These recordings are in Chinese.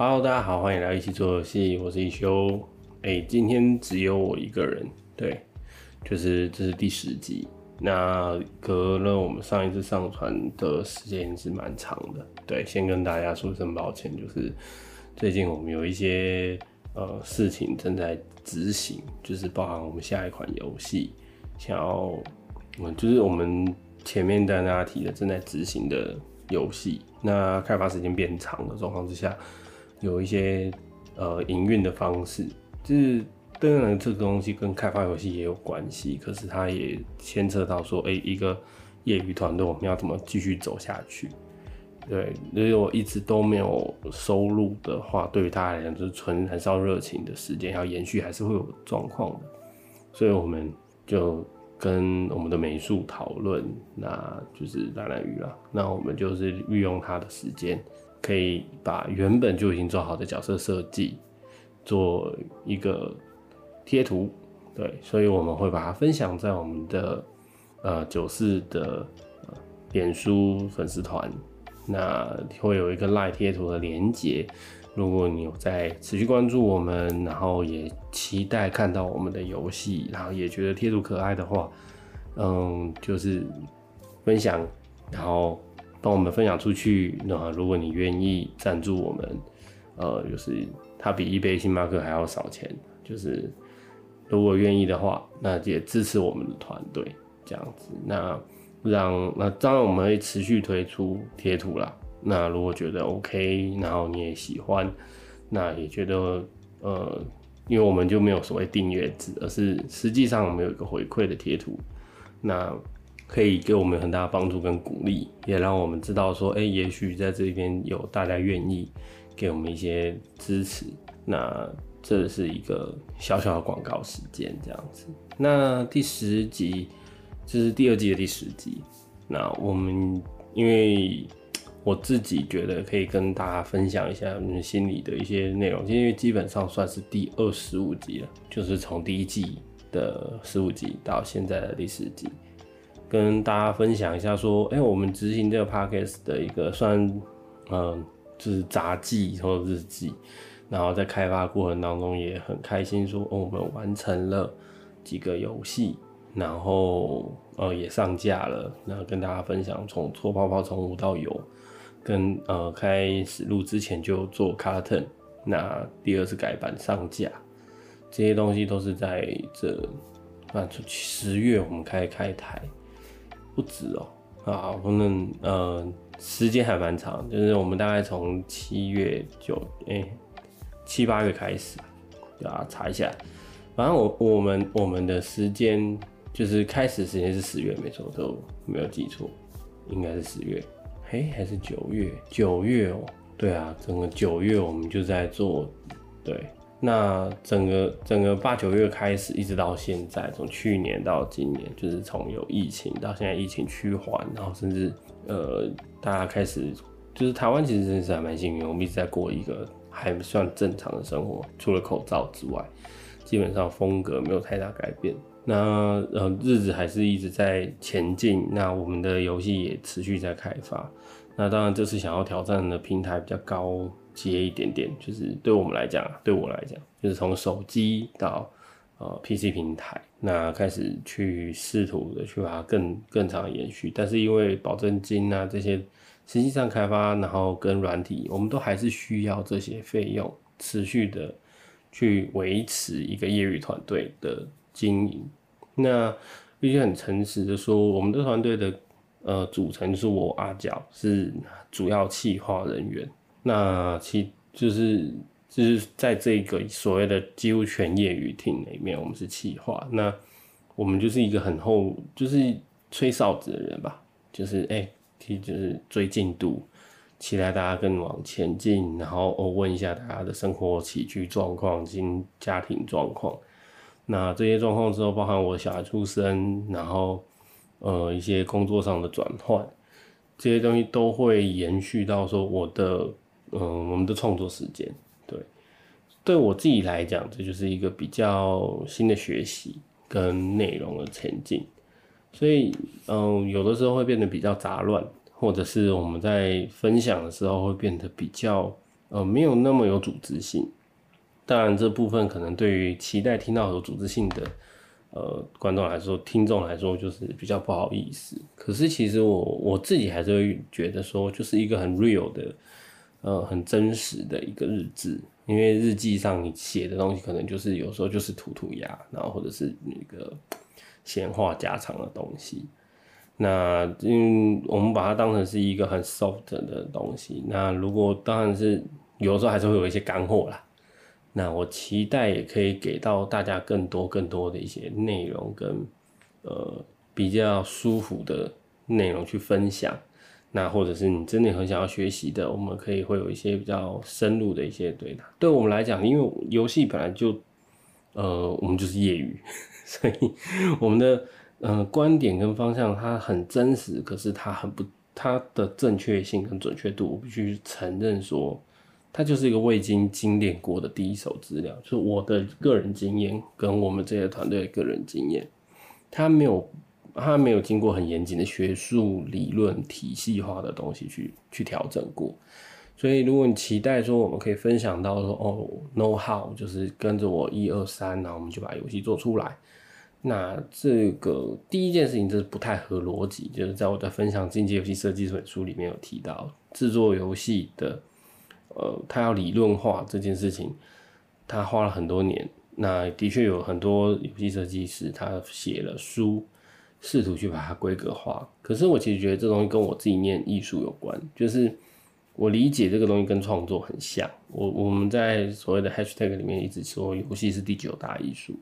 Hello， 大家好，欢迎来一起做游戏，我是一休。今天只有我一个人，对，这是第10集。那隔了我们上一次上传的时间是蛮长的，对，先跟大家说声抱歉，就是最近我们有一些事情正在执行，就是包含我们下一款游戏想要，就是我们前面跟大家提的正在执行的游戏，那开发时间变长的状况之下，有一些营运的方式，就是当然这个东西跟开发游戏也有关系，可是它也牵涉到说，一个业余团队我们要怎么继续走下去？对，如果一直都没有收入的话，对于大家来讲就是纯燃烧热情的时间要延续，还是会有状况的。所以我们就跟我们的美术讨论，那就是蓝蓝鱼啦。那我们就是运用他的时间，可以把原本就已经做好的角色设计做一个贴图，对，所以我们会把它分享在我们的94的脸书粉丝团，那会有一个 Line 贴图的连结。如果你有在持续关注我们，然后也期待看到我们的游戏，然后也觉得贴图可爱的话，就是分享，然后帮我们分享出去。那如果你愿意赞助我们，就是它比eBay、星巴克还要少钱，就是如果愿意的话，那也支持我们的团队这样子。那当然我们会持续推出贴图啦。那如果觉得 OK， 然后你也喜欢，那也觉得因为我们就没有所谓订阅制，而是实际上我们有一个回馈的贴图，那可以给我们很大的帮助跟鼓励，也让我们知道说，也许在这边有大家愿意给我们一些支持。那这是一个小小的广告时间这样子。那第10集，这是第2季的第10集。那我们因为我自己觉得可以跟大家分享一下我们心里的一些内容，因为基本上算是第25集了，就是从第1季的15集到现在的第10集，跟大家分享一下说，我们执行这个 podcast 的一个算就是杂技或日记，然后在开发过程当中也很开心说，我们完成了几个游戏，然后也上架了，然后跟大家分享从搓泡泡从无到有。跟开始录之前就做 carton， 那第2次改版上架，这些东西都是在这10月我们开台，不止啊，我们时间还蛮长，就是我们大概从7、8月开始，大家查一下，反正我们的时间就是开始时间是10月没错，都没有记错，应该是10月。还是9月？9月哦，对啊，整个9月我们就在做，对，那整个8、9月开始一直到现在，从去年到今年，就是从有疫情到现在疫情趋缓，然后甚至大家开始就是台湾其实真是还蛮幸运，我们一直在过一个还算正常的生活，除了口罩之外，基本上风格没有太大改变。那日子还是一直在前进，那我们的游戏也持续在开发。那当然这次想要挑战的平台比较高阶一点点，就是对我来讲，就是从手机到PC 平台，那开始去试图的去把它更长的延续。但是因为保证金啊这些实际上开发，然后跟软体，我们都还是需要这些费用持续的去维持一个业余团队的经营。那必须很诚实的说，我们的团队的组成是我阿角是主要企划人员，那就是在这个所谓的几乎全业余team里面，我们是企划，那我们就是一个很厚就是吹哨子的人吧，就是就是追进度，期待大家更往前进，然后问一下大家的生活起居状况、家庭状况。那这些状况之后，包含我小孩出生，然后一些工作上的转换，这些东西都会延续到说我们的创作时间。对我自己来讲，这就是一个比较新的学习跟内容的前进，所以有的时候会变得比较杂乱，或者是我们在分享的时候会变得比较没有那么有组织性。当然这部分可能对于期待听到有组织性的观众来说，听众来说就是比较不好意思。可是其实我自己还是会觉得说，就是一个很 real 的很真实的一个日志，因为日记上你写的东西可能就是有时候就是吐吐牙，然后或者是那个闲话家常的东西。那因为我们把它当成是一个很 soft 的东西，那如果当然是有的时候还是会有一些干货啦。那我期待也可以给到大家更多的一些内容跟比较舒服的内容去分享。那或者是你真的很想要学习的，我们可以会有一些比较深入的一些对答。对我们来讲，因为游戏本来就我们就是业余，所以我们的观点跟方向它很真实，可是它的正确性跟准确度，我必须承认说，它就是一个未经精炼过的第一手资料，就是我的个人经验跟我们这些团队的个人经验，它没有经过很严谨的学术理论体系化的东西去调整过。所以如果你期待说我们可以分享到说know how， 就是跟着我1、2、3，然后我们就把游戏做出来，那这个第一件事情就是不太合逻辑。就是在我的分享《进阶游戏设计》这本书里面有提到，制作游戏的它要理论化这件事情，它花了很多年。那的确有很多游戏设计师他写了书，试图去把它规格化。可是我其实觉得这东西跟我自己念艺术有关，就是我理解这个东西跟创作很像。我们在所谓的 hashtag 里面一直说游戏是第9大艺术。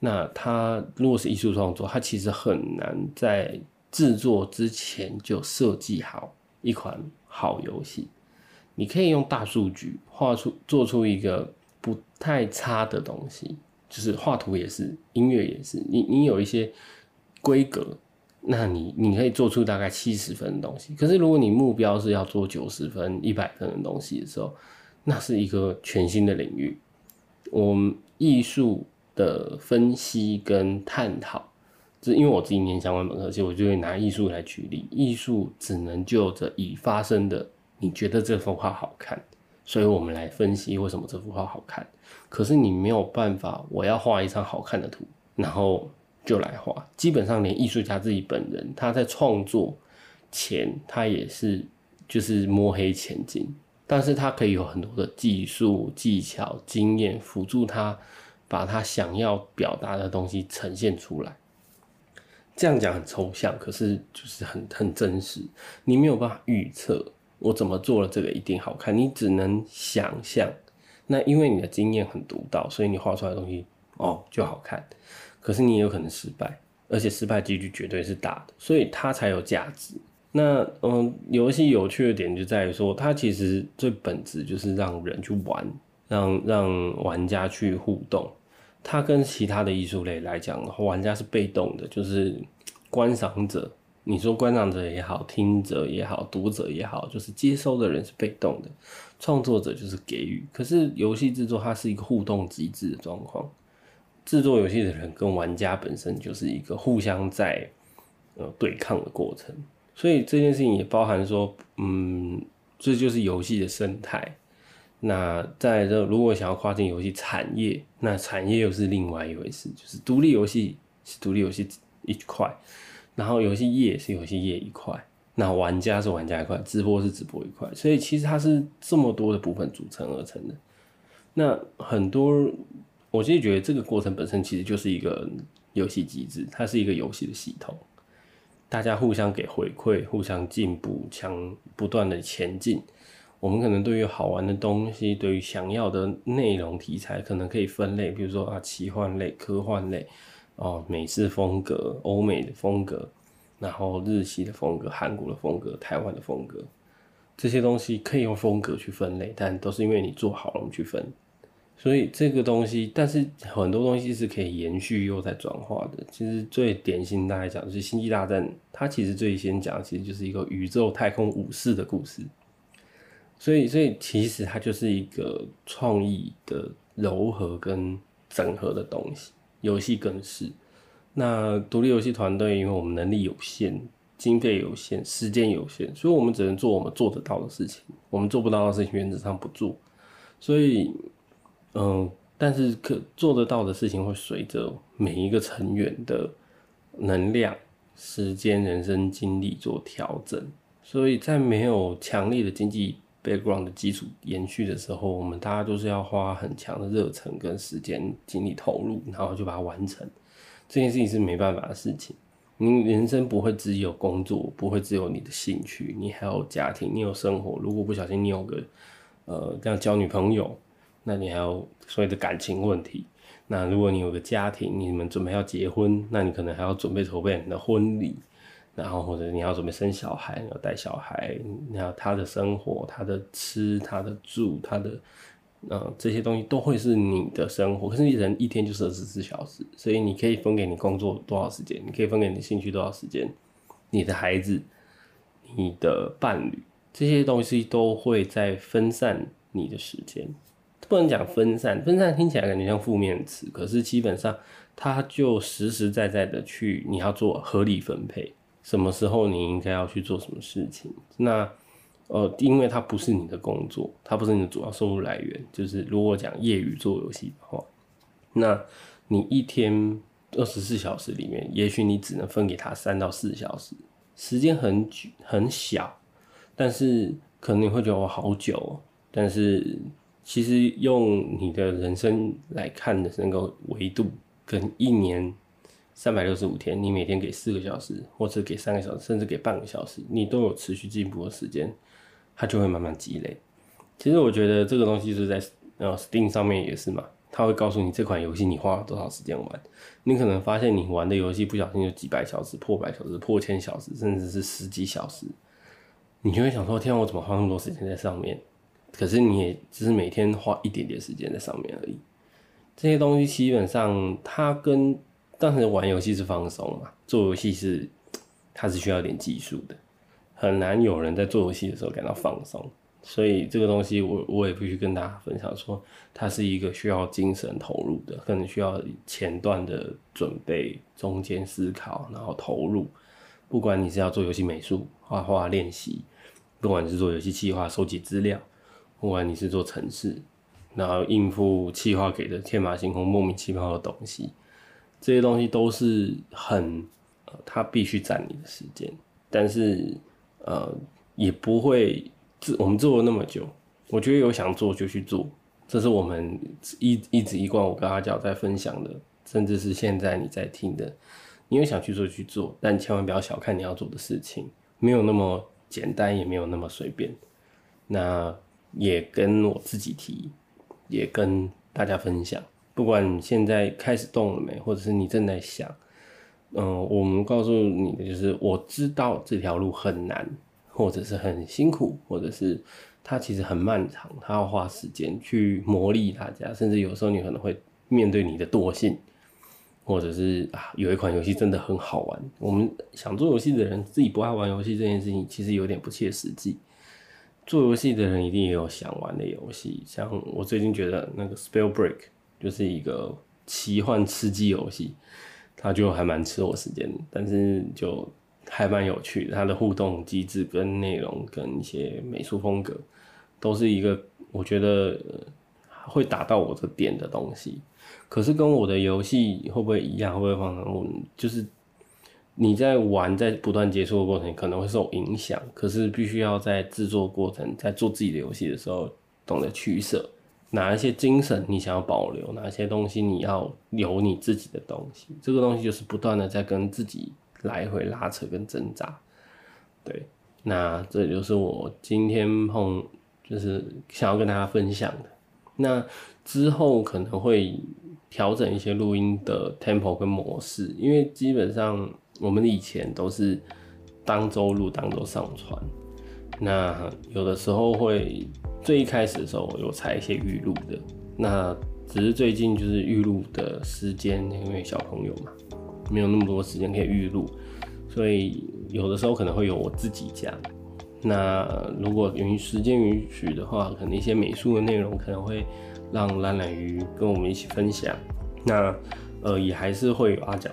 那它如果是艺术创作，它其实很难在制作之前就设计好一款好游戏。你可以用大数据做出一个不太差的东西，就是画图也是，音乐也是，你有一些规格，那你可以做出大概70分的东西。可是如果你目标是要做90分、100分的东西的时候，那是一个全新的领域。我们艺术的分析跟探讨，就是因为我自己念相关本科系，我就会拿艺术来举例。艺术只能就着已发生的，你觉得这幅画好看，所以我们来分析为什么这幅画好看。可是你没有办法，我要画一张好看的图，然后就来画。基本上连艺术家自己本人，他在创作前，他也是就是摸黑前进，但是他可以有很多的技术、技巧、经验辅助他，把他想要表达的东西呈现出来。这样讲很抽象，可是就是很真实。你没有办法预测我怎么做了这个一定好看，你只能想象。那因为你的经验很独到，所以你画出来的东西就好看。可是你也有可能失败，而且失败几率绝对是大的，所以它才有价值。那游戏有趣的点就在于说，它其实最本质就是让人去玩，让玩家去互动。它跟其他的艺术类来讲，玩家是被动的，就是观赏者。你说观赏者也好，听者也好，读者也好，就是接收的人是被动的，创作者就是给予。可是游戏制作它是一个互动机制的状况。制作游戏的人跟玩家本身就是一个互相在对抗的过程，所以这件事情也包含说，这就是游戏的生态。那再来说，如果想要跨进游戏产业，那产业又是另外一回事，就是独立游戏是独立游戏一块，然后游戏业是游戏业一块，那玩家是玩家一块，直播是直播一块，所以其实它是这么多的部分组成而成的。那很多。我其实觉得这个过程本身其实就是一个游戏机制，它是一个游戏的系统，大家互相给回馈，互相进步，不断的前进。我们可能对于好玩的东西，对于想要的内容题材，可能可以分类，比如说奇幻类、科幻类，美式风格、欧美的风格，然后日系的风格、韩国的风格、台湾的风格，这些东西可以用风格去分类，但都是因为你做好了我们去分。所以这个东西，但是很多东西是可以延续又在转化的。其实最典型的来讲，就是《星际大战》，它其实最先讲，其实就是一个宇宙太空武士的故事。所以其实它就是一个创意的糅合跟整合的东西。游戏更是。那独立游戏团队，因为我们能力有限，经费有限，时间有限，所以我们只能做我们做得到的事情，我们做不到的事情原则上不做。所以但是做得到的事情会随着每一个成员的能量、时间、人生经历做调整。所以在没有强烈的经济 background 的基础延续的时候，我们大家都是要花很强的热忱跟时间精力投入，然后就把它完成。这件事情是没办法的事情。你人生不会只有工作，不会只有你的兴趣，你还有家庭，你有生活。如果不小心你有个这样交女朋友，那你还有所谓的感情问题。那如果你有个家庭，你们准备要结婚，那你可能还要准备筹备你的婚礼，然后或者你要准备生小孩，你要带小孩，你要他的生活、他的吃、他的住、他的这些东西都会是你的生活。可是人一天就是24小时，所以你可以分给你工作多少时间，你可以分给你兴趣多少时间，你的孩子、你的伴侣，这些东西都会在分散你的时间。不能讲分散，分散听起来感觉像负面词，可是基本上它就实实在在的去，你要做合理分配，什么时候你应该要去做什么事情。那因为它不是你的工作，它不是你的主要收入来源，就是如果讲业余做游戏的话，那你一天24小时里面，也许你只能分给它3到4小时，时间很小，但是可能你会觉得我好久哦，但是其实用你的人生来看的那个维度，跟一年365天，你每天给4个小时，或者给3个小时，甚至给半个小时，你都有持续进步的时间，它就会慢慢积累。其实我觉得这个东西是在Steam 上面也是嘛，它会告诉你这款游戏你花了多少时间玩。你可能发现你玩的游戏不小心就几百小时、破百小时、破1000小时，甚至是10几小时，你就会想说：天啊，我怎么花那么多时间在上面？可是你也只是每天花一点点时间在上面而已。这些东西基本上它跟当时玩游戏是放松嘛，做游戏它是需要点技术的，很难有人在做游戏的时候感到放松。所以这个东西我也必须跟大家分享说，它是一个需要精神投入的，可能需要前段的准备，中间思考，然后投入。不管你是要做游戏美术、画画练习，不管你是做游戏企划、收集资料，不管你是做程式，然后应付企划给的天马行空、莫名其妙的东西，这些东西都是很它必须占你的时间。但是也不会我们做了那么久，我觉得有想做就去做，这是我们一直一贯我跟阿角在分享的，甚至是现在你在听的，你有想去做就去做，但千万不要小看你要做的事情，没有那么简单，也没有那么随便。那也跟我自己提，也跟大家分享，不管你现在开始动了没，或者是你正在想，我们告诉你的就是我知道这条路很难，或者是很辛苦，或者是它其实很漫长，它要花时间去磨砺大家，甚至有时候你可能会面对你的惰性，或者是有一款游戏真的很好玩，我们想做游戏的人自己不爱玩游戏这件事情其实有点不切实际。做游戏的人一定也有想玩的游戏，像我最近觉得那个 Spell Break 就是一个奇幻吃鸡游戏，它就还蛮吃我时间的，但是就还蛮有趣的。它的互动机制跟内容跟一些美术风格都是一个我觉得会打到我的点的东西。可是跟我的游戏会不会一样，会不会放在我就是你在玩，在不断接触的过程可能会受影响，可是必须要在制作过程，在做自己的游戏的时候懂得取舍，哪一些精神你想要保留，哪一些东西你要留你自己的东西。这个东西就是不断的在跟自己来回拉扯跟挣扎。对，那这就是我今天就是想要跟大家分享的。那之后可能会调整一些录音的 tempo 跟模式，因为基本上我们以前都是当周录当周上传，那有的时候会最一开始的时候我有采一些预录的，那只是最近就是预录的时间，因为小朋友嘛没有那么多时间可以预录，所以有的时候可能会有我自己讲。那如果时间允许的话，可能一些美术的内容可能会让懒鱼跟我们一起分享，那也还是会有阿角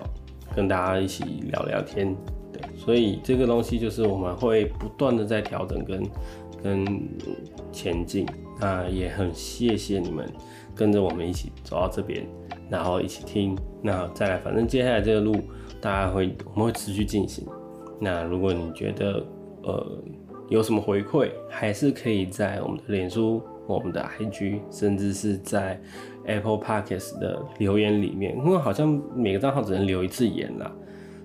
跟大家一起聊聊天，对，所以这个东西就是我们会不断的在调整跟前进。那也很谢谢你们跟着我们一起走到这边，然后一起听，那再来，反正接下来这个路大家我们会持续进行。那如果你觉得有什么回馈，还是可以在我们的脸书、我们的 IG， 甚至是在 Apple Podcasts 的留言里面，因为好像每个账号只能留一次言啦。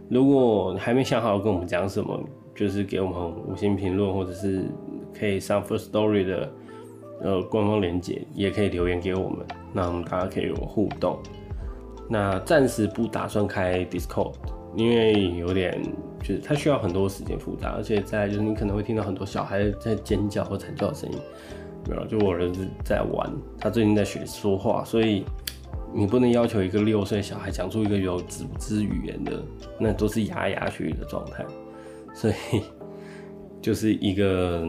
如果还没想好跟我们讲什么，就是给我们5星评论，或者是可以上 First Story 的官方连结，也可以留言给我们，那我们大家可以有互动。那暂时不打算开 Discord， 因为有点就是它需要很多时间复杂，而且再来就是你可能会听到很多小孩在尖叫或惨叫的声音。没有，就我儿子在玩，他最近在学说话，所以你不能要求一个6岁小孩讲出一个有组织语言的，那都是牙牙学语的状态。所以就是一个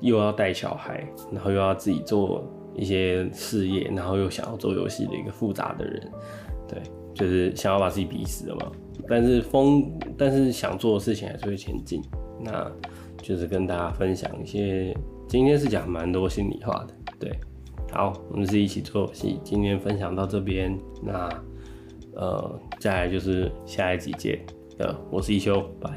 又要带小孩，然后又要自己做一些事业，然后又想要做游戏的一个复杂的人，对，就是想要把自己逼死了嘛。但是想做的事情还是会前进。那就是跟大家分享一些，今天是讲蛮多心里话的，对。好，我们是一起做游戏，今天分享到这边，那再来就是下一集见。我是一休，拜。